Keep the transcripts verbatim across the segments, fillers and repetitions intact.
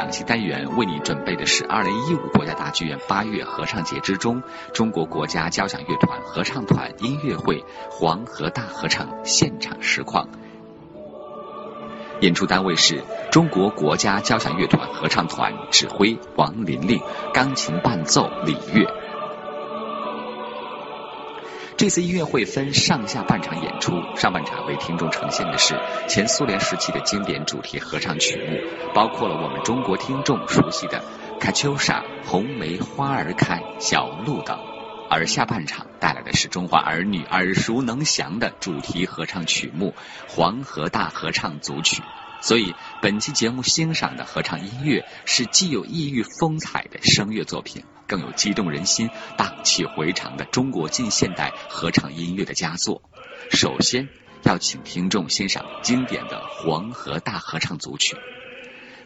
赏析单元为你准备的是二零一五国家大剧院八月合唱节之中，中国国家交响乐团合唱团音乐会黄河大合唱现场实况。演出单位是中国国家交响乐团合唱团，指挥王琳琳，钢琴伴奏李悦。这次音乐会分上下半场演出，上半场为听众呈现的是前苏联时期的经典主题合唱曲目，包括了我们中国听众熟悉的卡秋莎、红梅花儿开、小鹿等，而下半场带来的是中华儿女耳熟能详的主题合唱曲目黄河大合唱组曲。所以本期节目欣赏的合唱音乐是既有异域风采的声乐作品，更有激动人心、荡气回肠的中国近现代合唱音乐的佳作。首先要请听众欣赏经典的黄河大合唱组曲。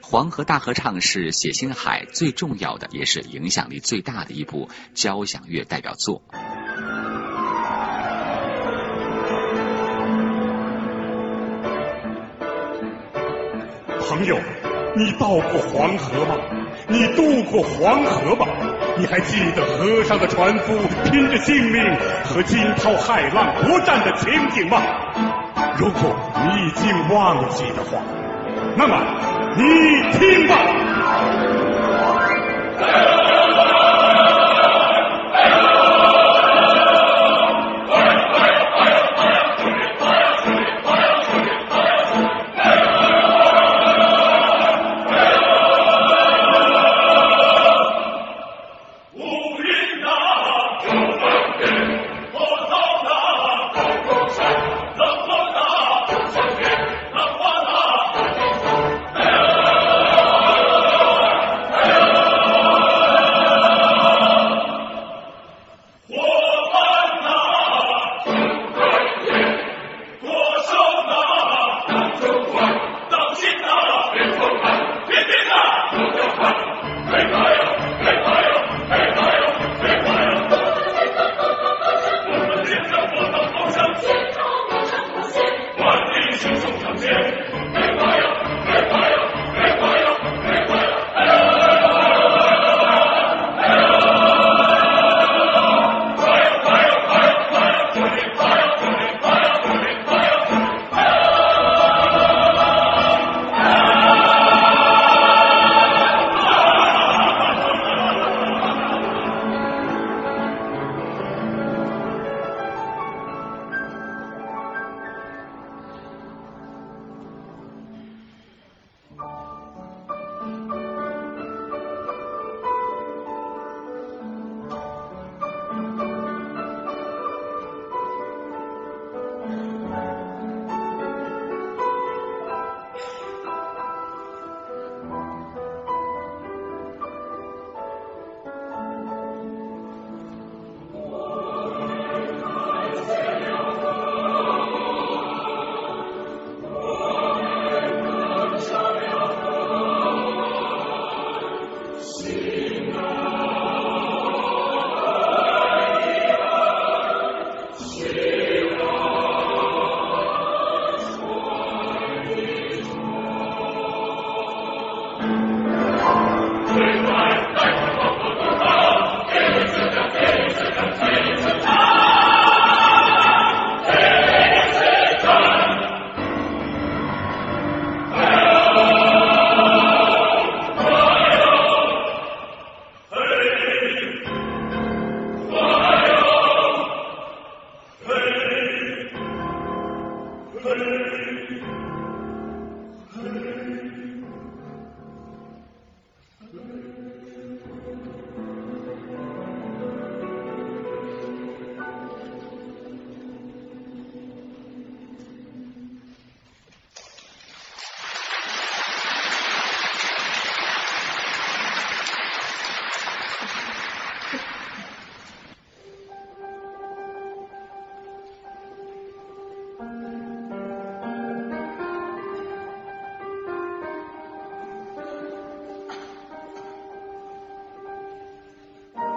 黄河大合唱是谢星海最重要的，也是影响力最大的一部交响乐代表作。朋友，你到过黄河吗？你渡过黄河吗？你还记得河上的船夫拼着性命和惊涛骇浪搏战的情景吗？如果你已经忘记的话，那么你听吧。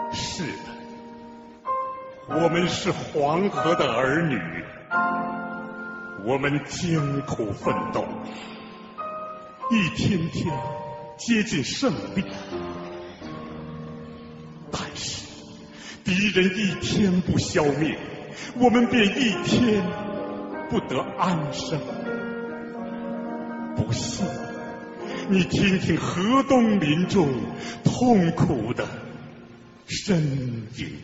是的，我们是黄河的儿女，我们艰苦奋斗，一天天接近胜利。但是，敌人一天不消灭，我们便一天不得安生。不信，你听听河东民众痛苦的声音。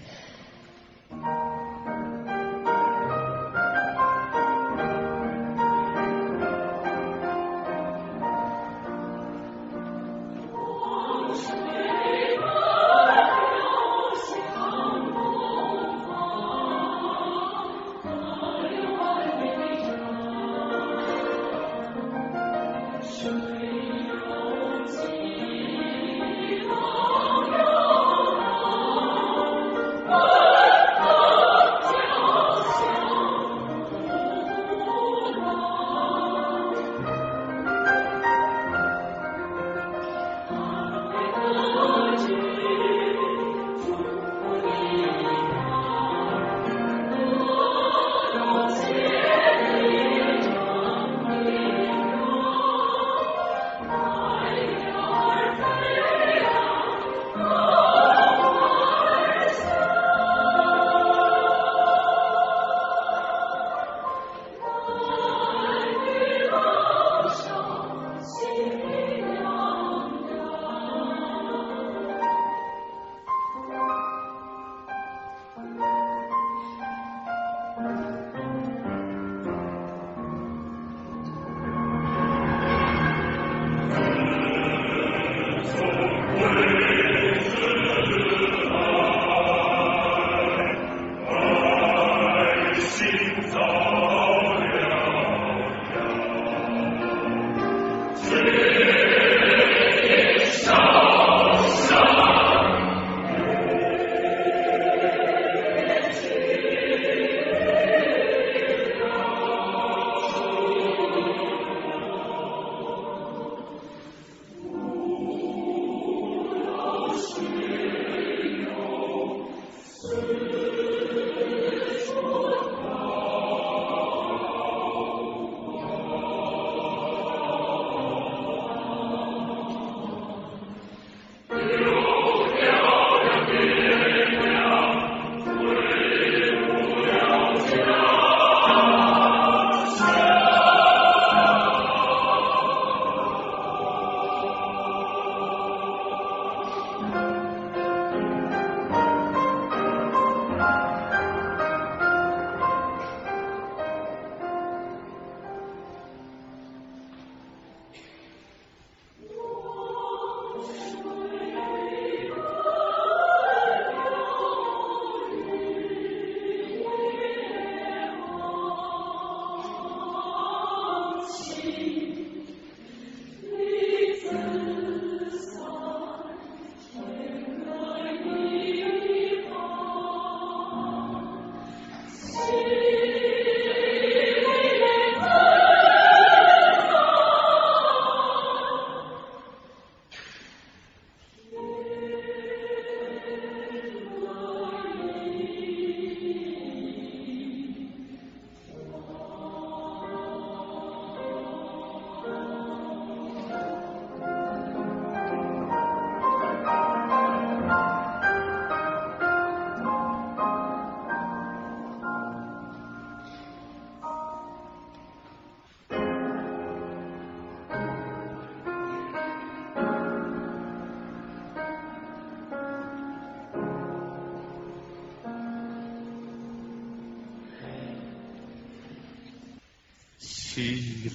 西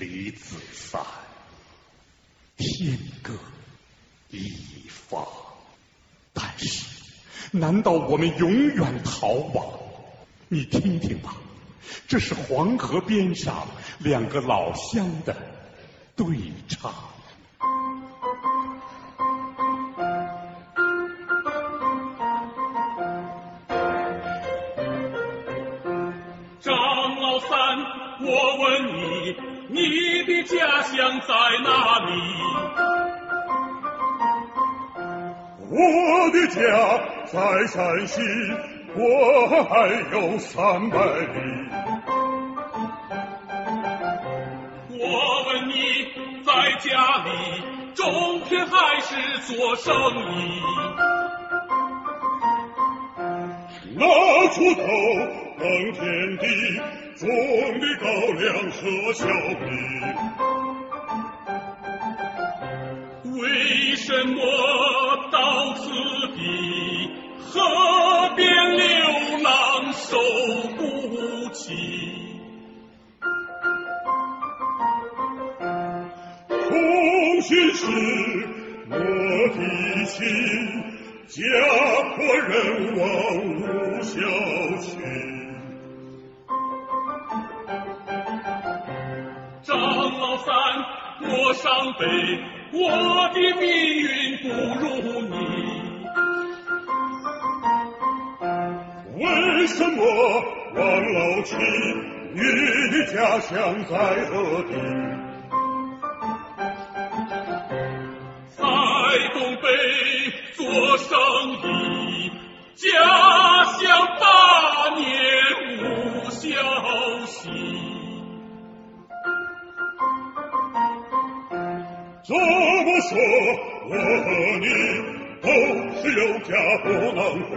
里子散，天各一方。但是，难道我们永远逃亡？你听听吧，这是黄河边上两个老乡的对唱。你的家乡在哪里？我的家在山西，我还有三百里。我问你在家里种田还是做生意，拿锄头耕田地，种的高粱和小米。为什么到此地，河边流浪手不起？ 空虚是我的心，家破人亡无消息。张老三，我伤悲，我的命运不如你。为什么王老七，你的家乡在何地？ 做生意，家乡八年无消息。怎么说，我和你都是有家不能回。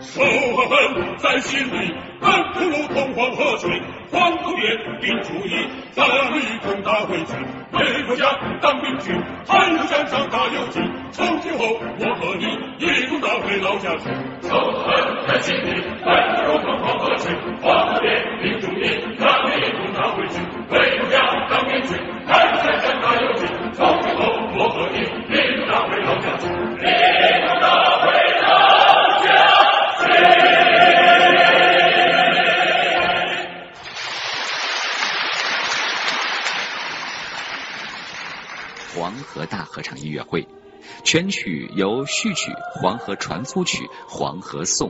仇恨在心里，奔腾如同黄河水，黄土也定主意，咱们一同打回去。没有家，当兵去，汗流山上打游击。从今后，我和你一同打回老家去。仇恨在心里，奔腾如同黄河水，黄土也定主意，咱们一同打回去。没有家，当兵去，汗流山上打游击。从今后，我和你一同打回老家去，一同打回老家。 黄河大合唱音乐会，全曲由序曲《黄河船夫曲》《黄河颂》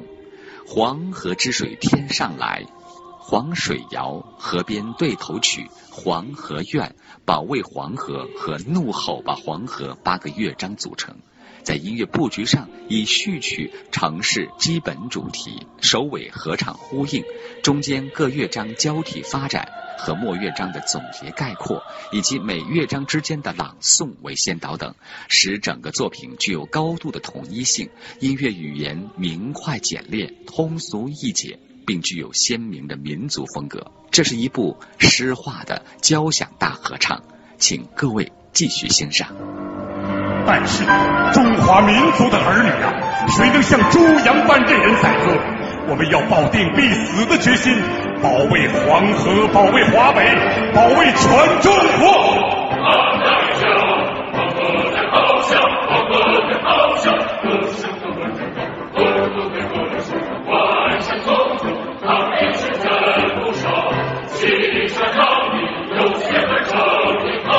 《黄河之水天上来》《黄水谣》《河边对头曲》《黄河怨》《保卫黄河》和《怒吼吧黄河》八个乐章组成。 在音乐布局上，以序曲呈示基本主题，首尾合唱呼应，中间各乐章交替发展，和末乐章的总结概括，以及每乐章之间的朗诵为先导等，使整个作品具有高度的统一性，音乐语言明快简练，通俗易解，并具有鲜明的民族风格。这是一部诗化的交响大合唱，请各位继续欣赏。 但是，中华民族的儿女啊，谁能像猪羊般任人宰割？我们要抱定必死的决心，保卫黄河，保卫华北，保卫全中国！啊，大家好，黄河在咆哮，黄河在咆哮，歌声和我们唱，我们对我们说，万山共筑，抗日是战不少，西山抗日有血和成一泡。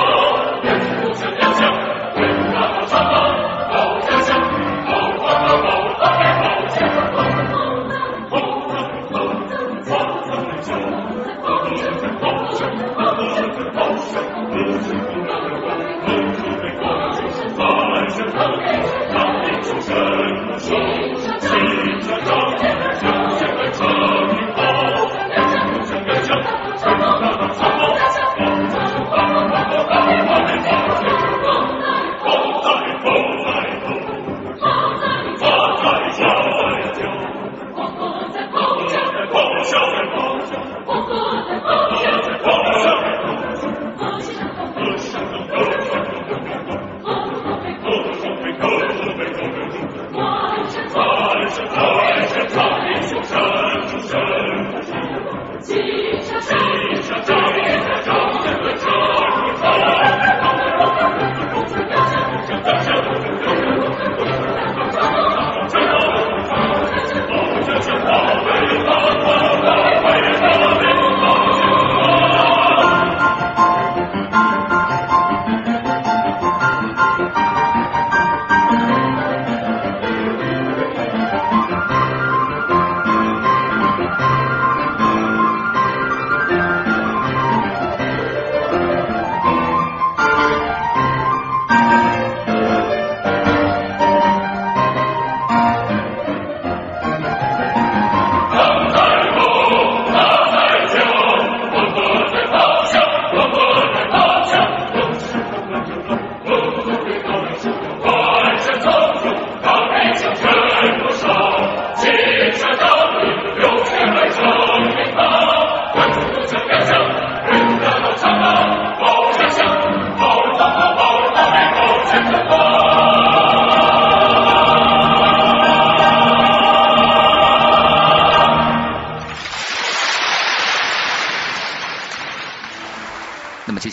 Let's go.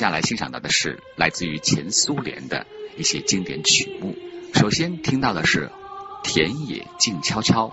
下来欣赏到的是来自于前苏联的一些经典曲目。首先听到的是田野静悄悄，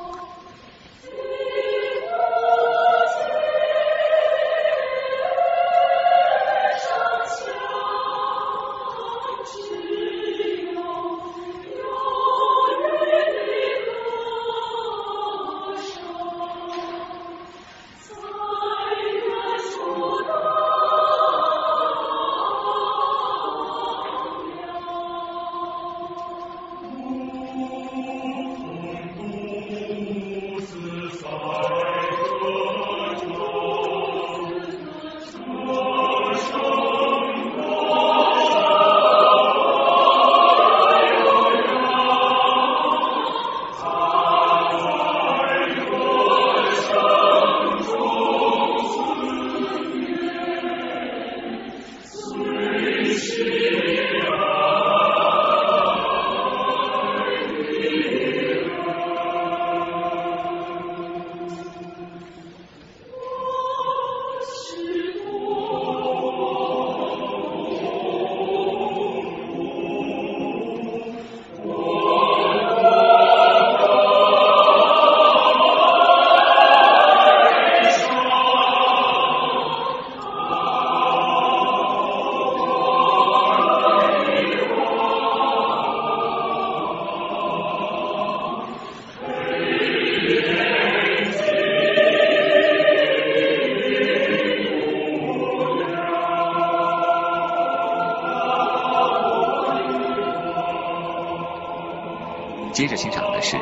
接着欣赏的是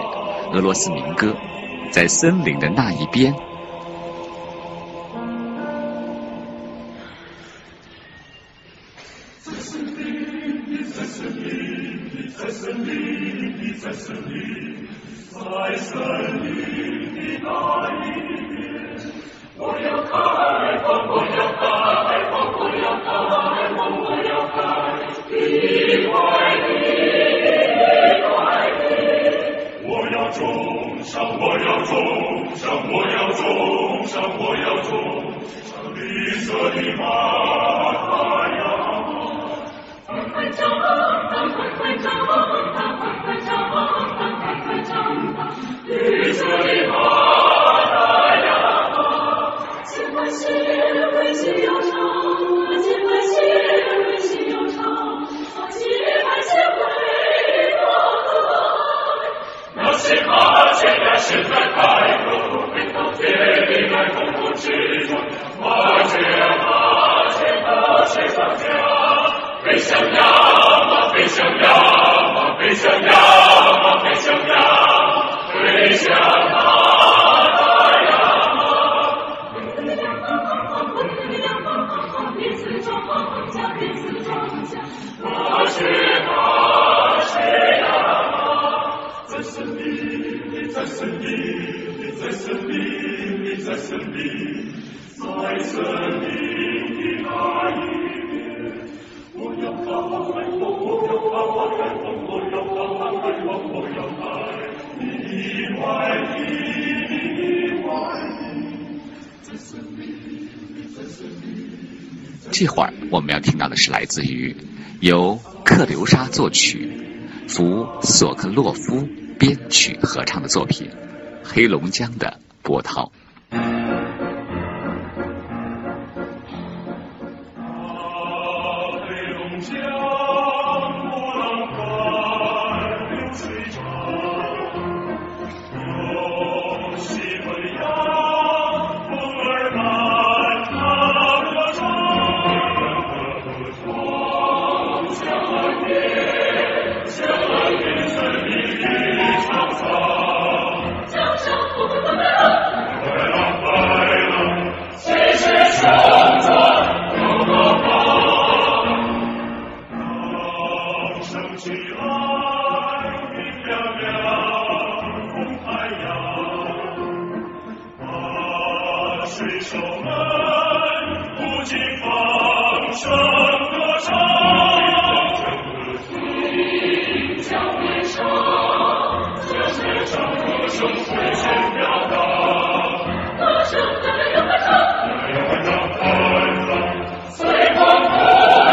俄罗斯民歌，在森林的那一边。这会儿我们要听到的是来自于由克留莎作曲、弗索克洛夫编曲合唱的作品《黑龙江的波涛》。水风火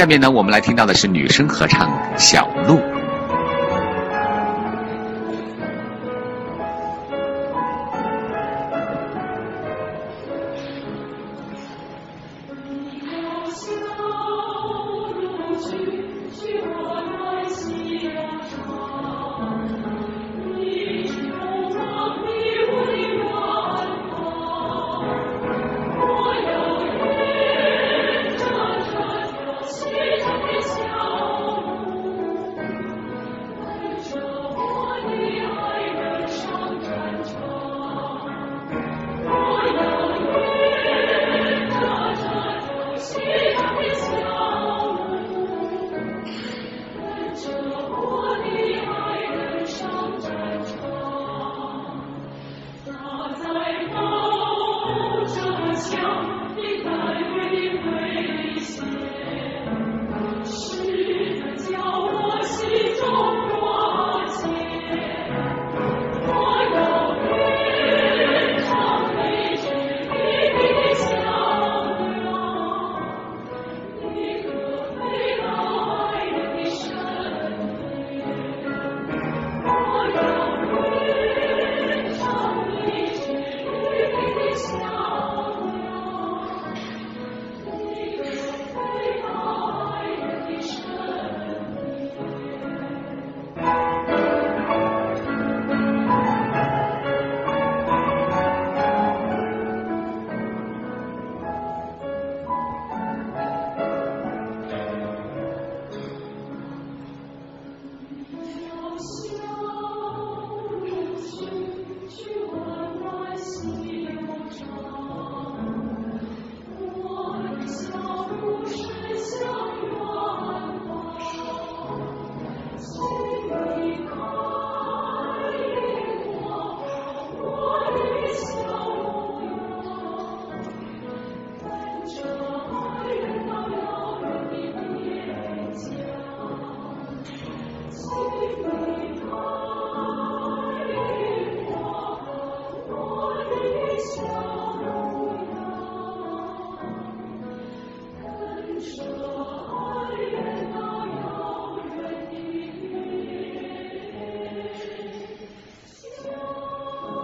下面呢，我们来听到的是女声合唱《小路》。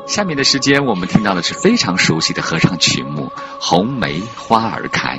下面的时间，我们听到的是非常熟悉的合唱曲目《红梅花儿开》。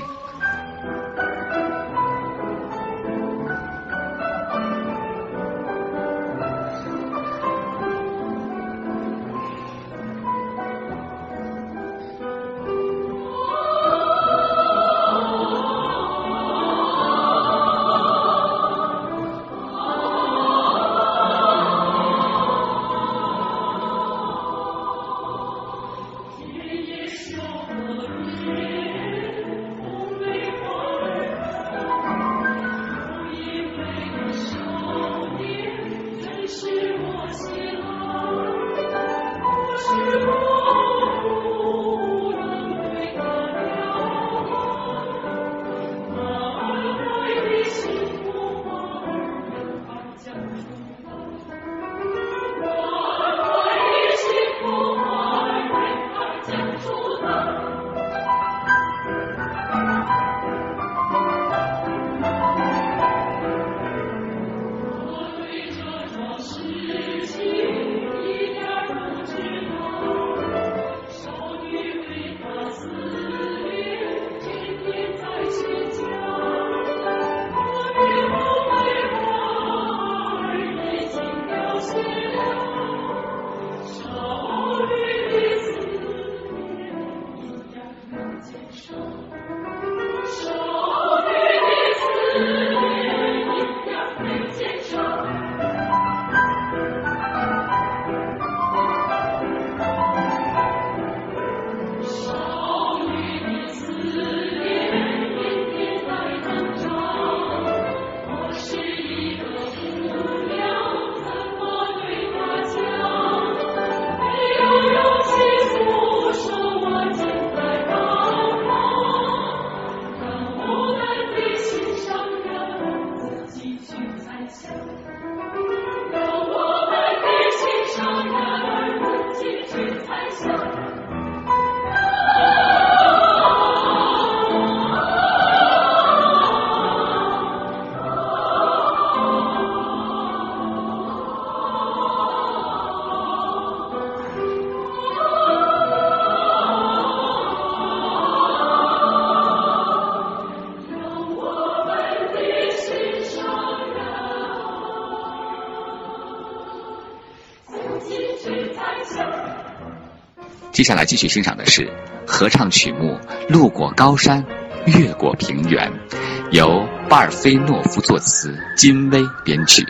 接下来继续欣赏的是合唱曲目《路过高山，越过平原》，由巴尔菲诺夫作词，金威编曲。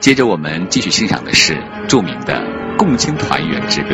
接着我们继续欣赏的是著名的《共青团员之歌》。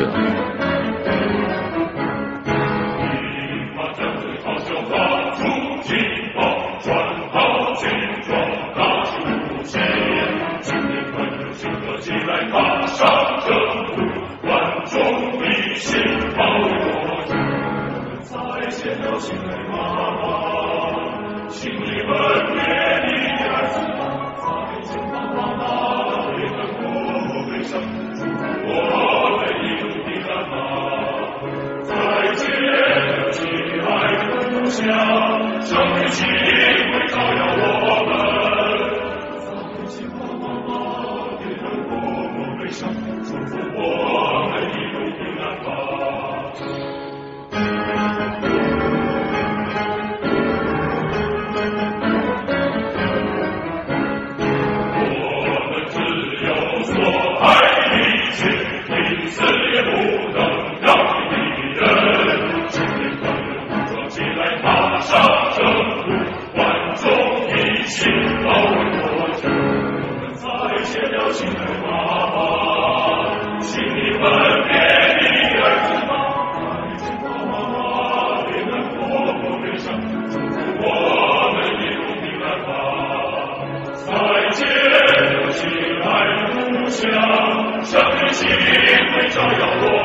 上面星辉照耀我。